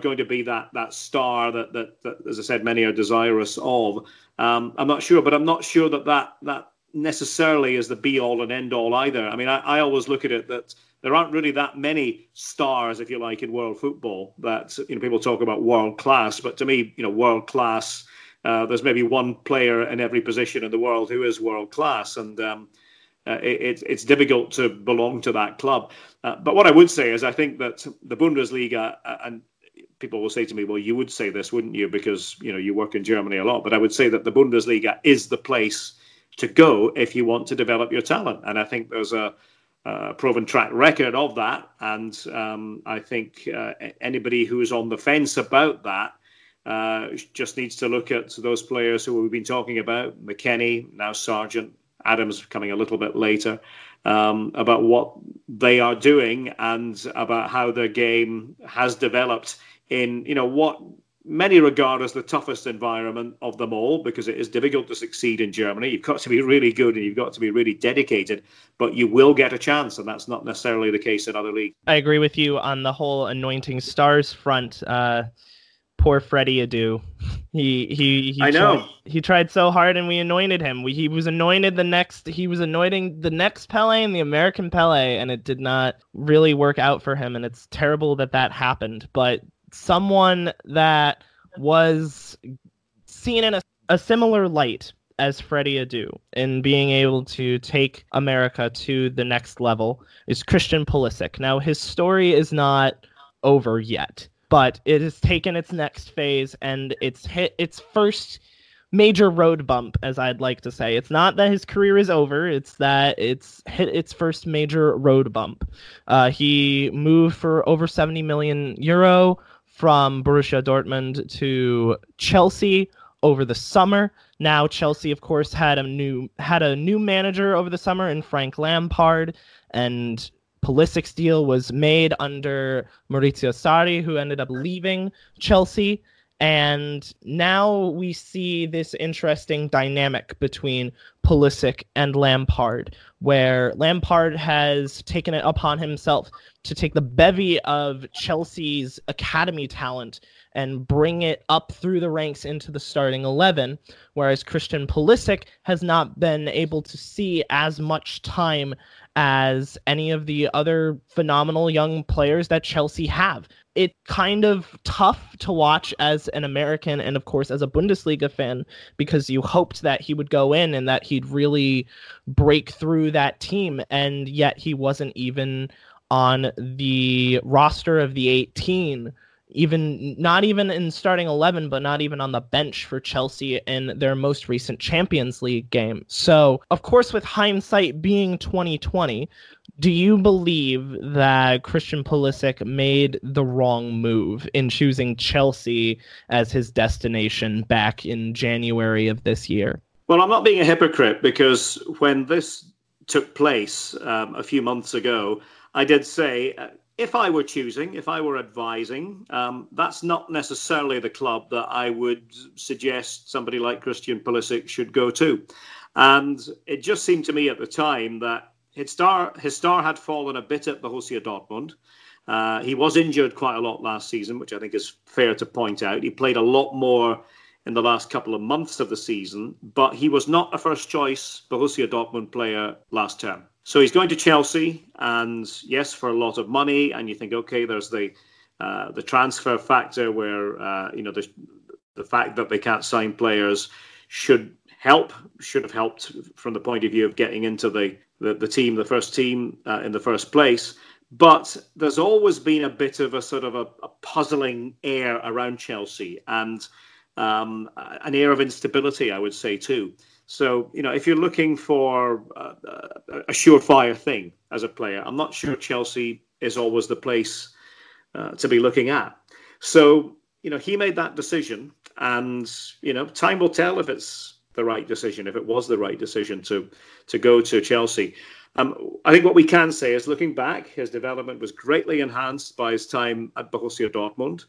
going to be that star that, as I said, many are desirous of, I'm not sure, but I'm not sure that necessarily is the be-all and end-all either. I mean, I always look at it that there aren't really that many stars, if you like, in world football that, you know, people talk about world-class, but to me, you know, world-class, there's maybe one player in every position in the world who is world-class, and it's difficult to belong to that club. But what I would say is I think that the Bundesliga, and people will say to me, well, you would say this, wouldn't you, because, you know, you work in Germany a lot, but I would say that the Bundesliga is the place to go if you want to develop your talent. And I think there's a proven track record of that. And I think anybody who's on the fence about that just needs to look at those players who we've been talking about, McKennie, now Sargent, Adams coming a little bit later, about what they are doing and about how their game has developed in, you know, what many regard as the toughest environment of them all, because it is difficult to succeed in Germany. You've got to be really good and you've got to be really dedicated, but you will get a chance, and that's not necessarily the case in other leagues. I agree with you on the whole anointing stars front. Poor Freddie Adu. He I know. He tried so hard and we anointed him. He was anointed the next Pele and the American Pele, and it did not really work out for him, and it's terrible that happened. But someone that was seen in a similar light as Freddie Adu in being able to take America to the next level is Christian Pulisic. Now, his story is not over yet, but it has taken its next phase and it's hit its first major road bump, as I'd like to say. It's not that his career is over, it's that it's hit its first major road bump. He moved for over 70 million euro from Borussia Dortmund to Chelsea over the summer. Now Chelsea, of course, had a new manager over the summer in Frank Lampard, and Pulisic's deal was made under Maurizio Sarri, who ended up leaving Chelsea. And now we see this interesting dynamic between Pulisic and Lampard, where Lampard has taken it upon himself to take the bevy of Chelsea's academy talent and bring it up through the ranks into the starting 11, whereas Christian Pulisic has not been able to see as much time as any of the other phenomenal young players that Chelsea have. It's kind of tough to watch as an American and, of course, as a Bundesliga fan, because you hoped that he would go in and that he'd really break through that team, and yet he wasn't even on the roster of the 18, even not even in starting 11, but not even on the bench for Chelsea in their most recent Champions League game. So, of course, with hindsight being 2020, do you believe that Christian Pulisic made the wrong move in choosing Chelsea as his destination back in January of this year? Well, I'm not being a hypocrite, because when this took place a few months ago, I did say, if I were choosing, if I were advising, that's not necessarily the club that I would suggest somebody like Christian Pulisic should go to. And it just seemed to me at the time that his star had fallen a bit at Borussia Dortmund. He was injured quite a lot last season, which I think is fair to point out. He played a lot more in the last couple of months of the season, but he was not a first-choice Borussia Dortmund player last term. So he's going to Chelsea, and yes, for a lot of money. And you think, okay, there's the transfer factor where the fact that they can't sign players should have helped from the point of view of getting into the team, the first team in the first place. But there's always been a bit of a sort of a puzzling air around Chelsea, and an air of instability, I would say too. So, if you're looking for a surefire thing as a player, I'm not sure Chelsea is always the place to be looking at. So, he made that decision, and, time will tell if it's the right decision, if it was the right decision to go to Chelsea. I think what we can say is, looking back, his development was greatly enhanced by his time at Borussia Dortmund.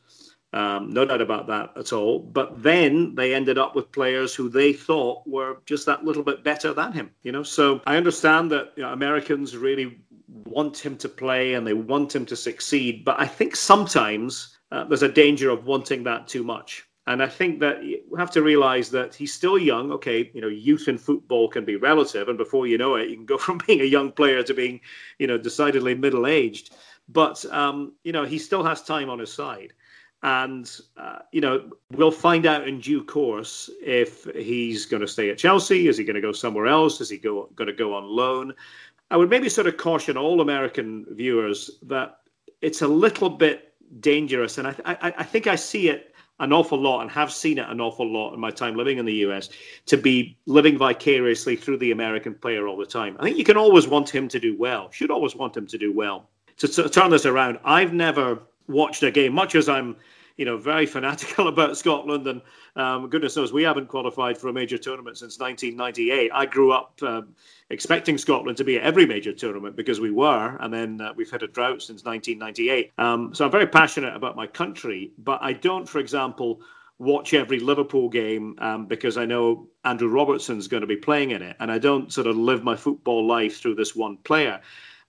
No doubt about that at all. But then they ended up with players who they thought were just that little bit better than him. So I understand that Americans really want him to play and they want him to succeed. But I think sometimes there's a danger of wanting that too much. And I think that you have to realize that he's still young. Okay, youth in football can be relative. And before you know it, you can go from being a young player to being, decidedly middle-aged. But, he still has time on his side. And, we'll find out in due course if he's going to stay at Chelsea. Is he going to go somewhere else? Is he going to go on loan? I would maybe sort of caution all American viewers that it's a little bit dangerous. And I think I see it an awful lot, and have seen it an awful lot in my time living in the US, to be living vicariously through the American player all the time. I think you can always want him to do well. Should always want him to do well. To turn this around, I've never watched a game, much as I'm very fanatical about Scotland, and goodness knows we haven't qualified for a major tournament since 1998. I grew up expecting Scotland to be at every major tournament, because we were, and then we've had a drought since 1998. So I'm very passionate about my country, but I don't, for example, watch every Liverpool game because I know Andrew Robertson's going to be playing in it, and I don't sort of live my football life through this one player.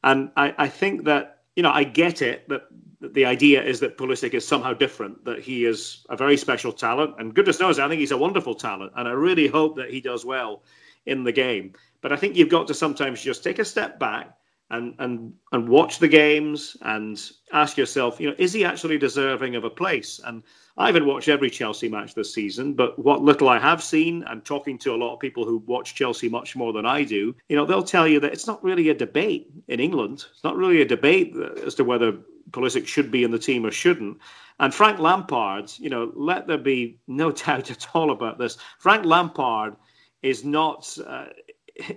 And I think that, I get it, that the idea is that Pulisic is somehow different, that he is a very special talent. And goodness knows, I think he's a wonderful talent. And I really hope that he does well in the game. But I think you've got to sometimes just take a step back and watch the games and ask yourself, is he actually deserving of a place? And I haven't watched every Chelsea match this season, but what little I have seen, and talking to a lot of people who watch Chelsea much more than I do, they'll tell you that it's not really a debate in England. It's not really a debate as to whether Pulisic should be in the team or shouldn't. And Frank Lampard, let there be no doubt at all about this. Frank Lampard is not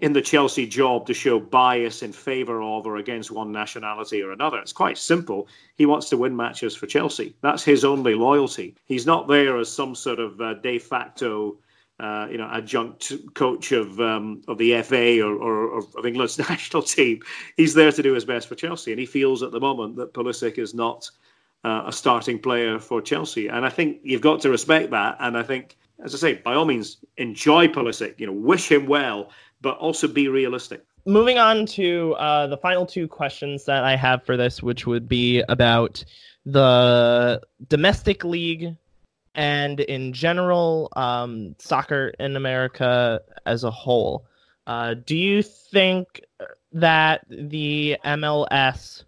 in the Chelsea job to show bias in favour of or against one nationality or another. It's quite simple. He wants to win matches for Chelsea. That's his only loyalty. He's not there as some sort of de facto adjunct coach of the FA or of England's national team. He's there to do his best for Chelsea, and he feels at the moment that Pulisic is not a starting player for Chelsea. And I think you've got to respect that. And I think, as I say, by all means, enjoy Pulisic, wish him well, but also be realistic. Moving on to the final two questions that I have for this, which would be about the domestic league and in general soccer in America as a whole. Do you think that the MLS,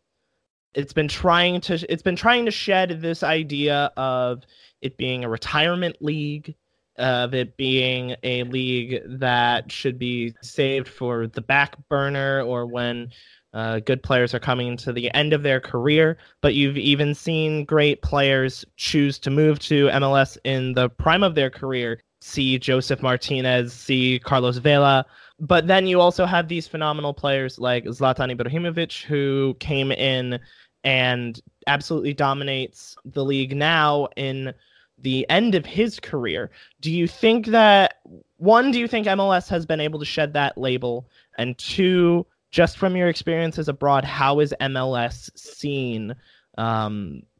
it's been trying to shed this idea of it being a retirement league, of it being a league that should be saved for the back burner or when good players are coming to the end of their career, but you've even seen great players choose to move to MLS in the prime of their career. See Joseph Martinez, see Carlos Vela. But then you also have these phenomenal players like Zlatan Ibrahimovic, who came in and absolutely dominates the league now in the end of his career. Do you think that, one, do you think MLS has been able to shed that label? And two, just from your experiences abroad, how is MLS seen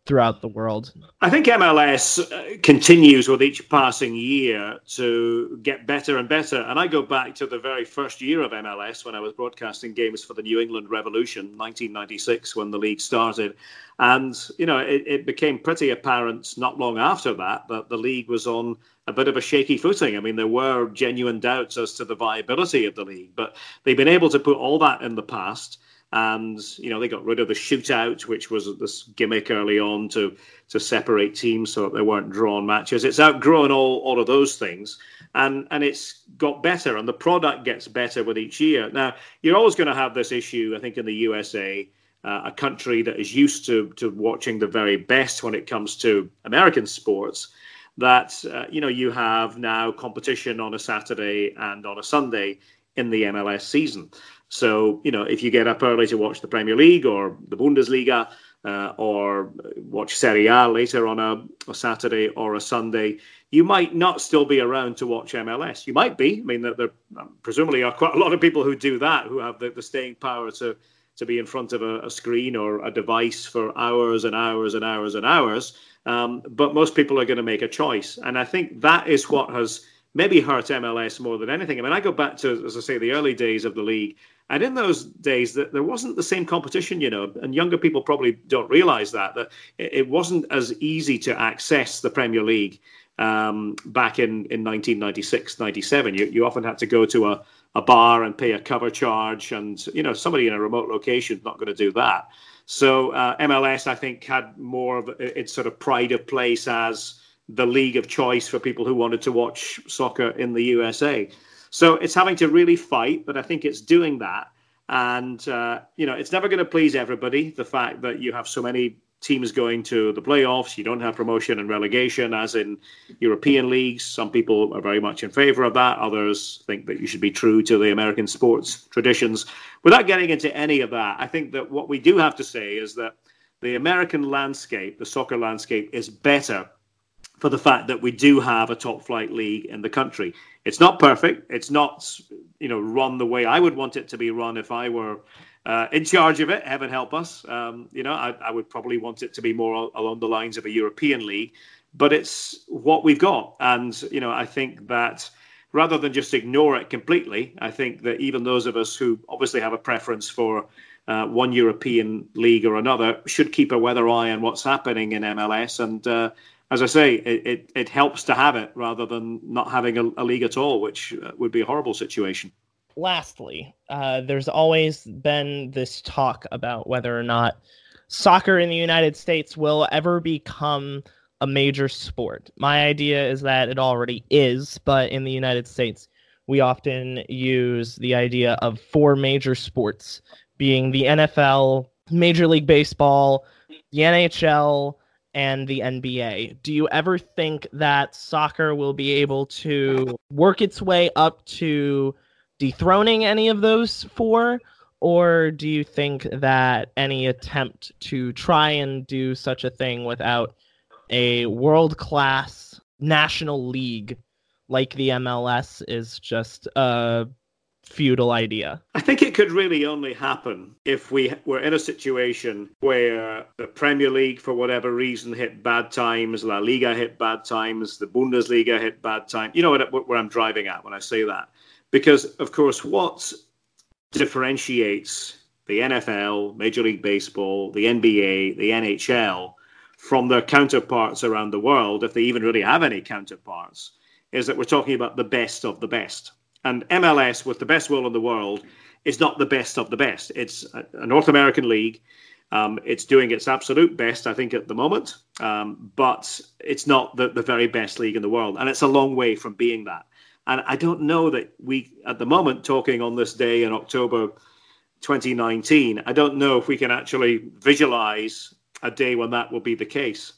throughout the world? I think MLS continues with each passing year to get better and better. And I go back to the very first year of MLS when I was broadcasting games for the New England Revolution, 1996, when the league started. And, it became pretty apparent not long after that the league was on a bit of a shaky footing. I mean, there were genuine doubts as to the viability of the league, but they've been able to put all that in the past. And, they got rid of the shootout, which was this gimmick early on to separate teams so that there weren't drawn matches. It's outgrown all of those things, and it's got better, and the product gets better with each year. Now, you're always going to have this issue, I think, in the USA, a country that is used to watching the very best when it comes to American sports, that, you have now competition on a Saturday and on a Sunday in the MLS season. So, if you get up early to watch the Premier League or the Bundesliga or watch Serie A later on a Saturday or a Sunday, you might not still be around to watch MLS. You might be. I mean, there presumably are quite a lot of people who do that, who have the staying power to be in front of a screen or a device for hours and hours and hours and hours. But most people are going to make a choice. And I think that is what has maybe hurt MLS more than anything. I mean, I go back to, as I say, the early days of the league. And in those days, there wasn't the same competition, and younger people probably don't realize that it wasn't as easy to access the Premier League back in 1996, 97. You often had to go to a bar and pay a cover charge. And, somebody in a remote location is not going to do that. So MLS, I think, had more of its sort of pride of place as the league of choice for people who wanted to watch soccer in the USA. So it's having to really fight, but I think it's doing that. And, it's never going to please everybody, the fact that you have so many teams going to the playoffs, you don't have promotion and relegation, as in European leagues. Some people are very much in favor of that. Others think that you should be true to the American sports traditions. Without getting into any of that, I think that what we do have to say is that the American landscape, the soccer landscape, is better for the fact that we do have a top flight league in the country. It's not perfect. It's not, run the way I would want it to be run if I were in charge of it. Heaven help us. I would probably want it to be more along the lines of a European league, but it's what we've got. And, I think that rather than just ignore it completely, I think that even those of us who obviously have a preference for one European league or another should keep a weather eye on what's happening in MLS. And, as I say, it helps to have it rather than not having a league at all, which would be a horrible situation. Lastly, there's always been this talk about whether or not soccer in the United States will ever become a major sport. My idea is that it already is, but in the United States, we often use the idea of four major sports being the NFL, Major League Baseball, the NHL, and the NBA. Do you ever think that soccer will be able to work its way up to dethroning any of those four? Or do you think that any attempt to try and do such a thing without a world-class national league like the MLS is just feudal idea. I think it could really only happen if we were in a situation where the Premier League, for whatever reason, hit bad times, La Liga hit bad times, the Bundesliga hit bad times. You know what I'm driving at when I say that. Because, of course, what differentiates the NFL, Major League Baseball, the NBA, the NHL from their counterparts around the world, if they even really have any counterparts, is that we're talking about the best of the best. And MLS, with the best will in the world, is not the best of the best. It's a North American league. It's doing its absolute best, I think, at the moment. But it's not the very best league in the world. And it's a long way from being that. And I don't know that we, at the moment, talking on this day in October 2019, I don't know if we can actually visualize a day when that will be the case.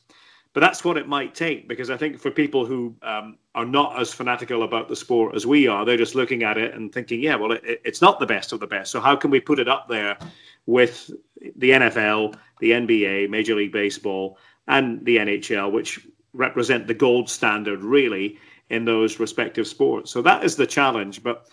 But that's what it might take, because I think for people who are not as fanatical about the sport as we are, they're just looking at it and thinking, yeah, well, it's not the best of the best. So how can we put it up there with the NFL, the NBA, Major League Baseball, and the NHL, which represent the gold standard, really, in those respective sports? So that is the challenge. But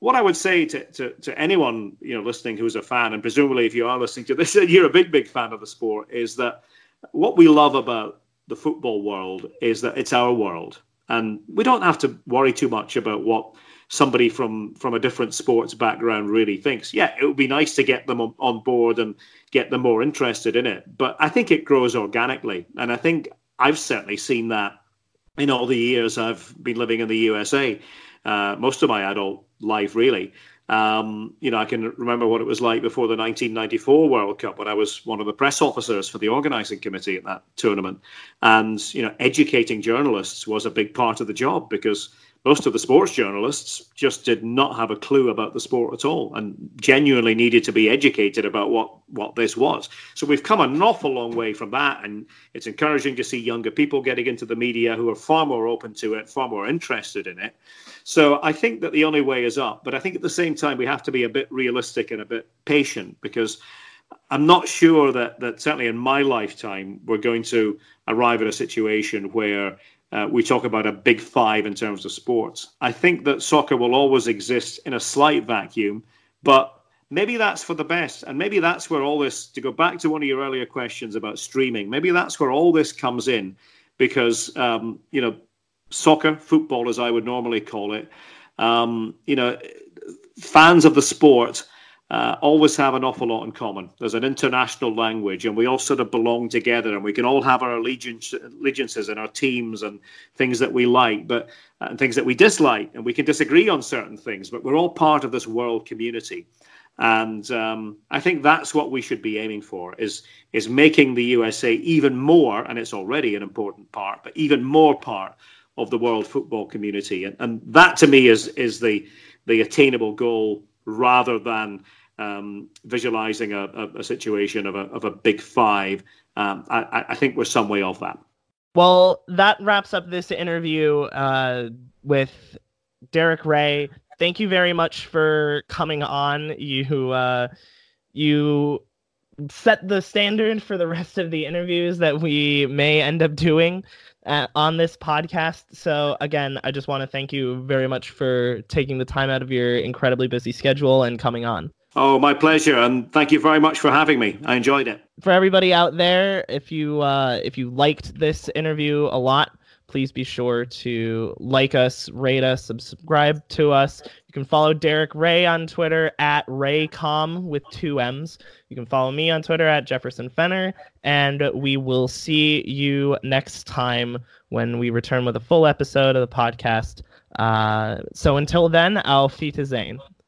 what I would say to anyone, you know, listening who's a fan, and presumably if you are listening to this, you're a big fan of the sport, is that what we love about the football world is that it's our world. And we don't have to worry too much about what somebody from a different sports background really thinks. Yeah, it would be nice to get them on board and get them more interested in it. But I think it grows organically. And I think I've certainly seen that in all the years I've been living in the USA, most of my adult life, really. You know, I can remember what it was like before the 1994 World Cup when I was one of the press officers for the organizing committee at that tournament. And, you know, educating journalists was a big part of the job because most of the sports journalists just did not have a clue about the sport at all and genuinely needed to be educated about what this was. So we've come an awful long way from that. And it's encouraging to see younger people getting into the media who are far more open to it, far more interested in it. So I think that the only way is up. But I think at the same time, we have to be a bit realistic and a bit patient, because I'm not sure that certainly in my lifetime, we're going to arrive at a situation where we talk about a big five in terms of sports. I think that soccer will always exist in a slight vacuum, but maybe that's for the best. And maybe that's where all this, to go back to one of your earlier questions about streaming, maybe that's where all this comes in, because, you know, soccer, football, as I would normally call it, you know, fans of the sport always have an awful lot in common. There's an international language, and we all sort of belong together, and we can all have our allegiances and our teams and things that we like, but and things that we dislike, and we can disagree on certain things, but we're all part of this world community. And I think that's what we should be aiming for, is making the USA even more, and it's already an important part, but even more part of the world football community. And that, to me, is the attainable goal, rather than visualizing a situation of a big five. I think we're some way off that. Well, that wraps up this interview with Derek Rae. Thank you very much for coming on. You set the standard for the rest of the interviews that we may end up doing on this podcast. So again, I just want to thank you very much for taking the time out of your incredibly busy schedule and coming on. Oh, my pleasure. And thank you very much for having me. I enjoyed it. For everybody out there, if you liked this interview a lot, please be sure to like us, rate us, subscribe to us. You can follow Derek Rae on Twitter at Raycom with 2 M's. You can follow me on Twitter at Jefferson Fenner. And we will see you next time when we return with a full episode of the podcast. So until then, auf Wiedersehen.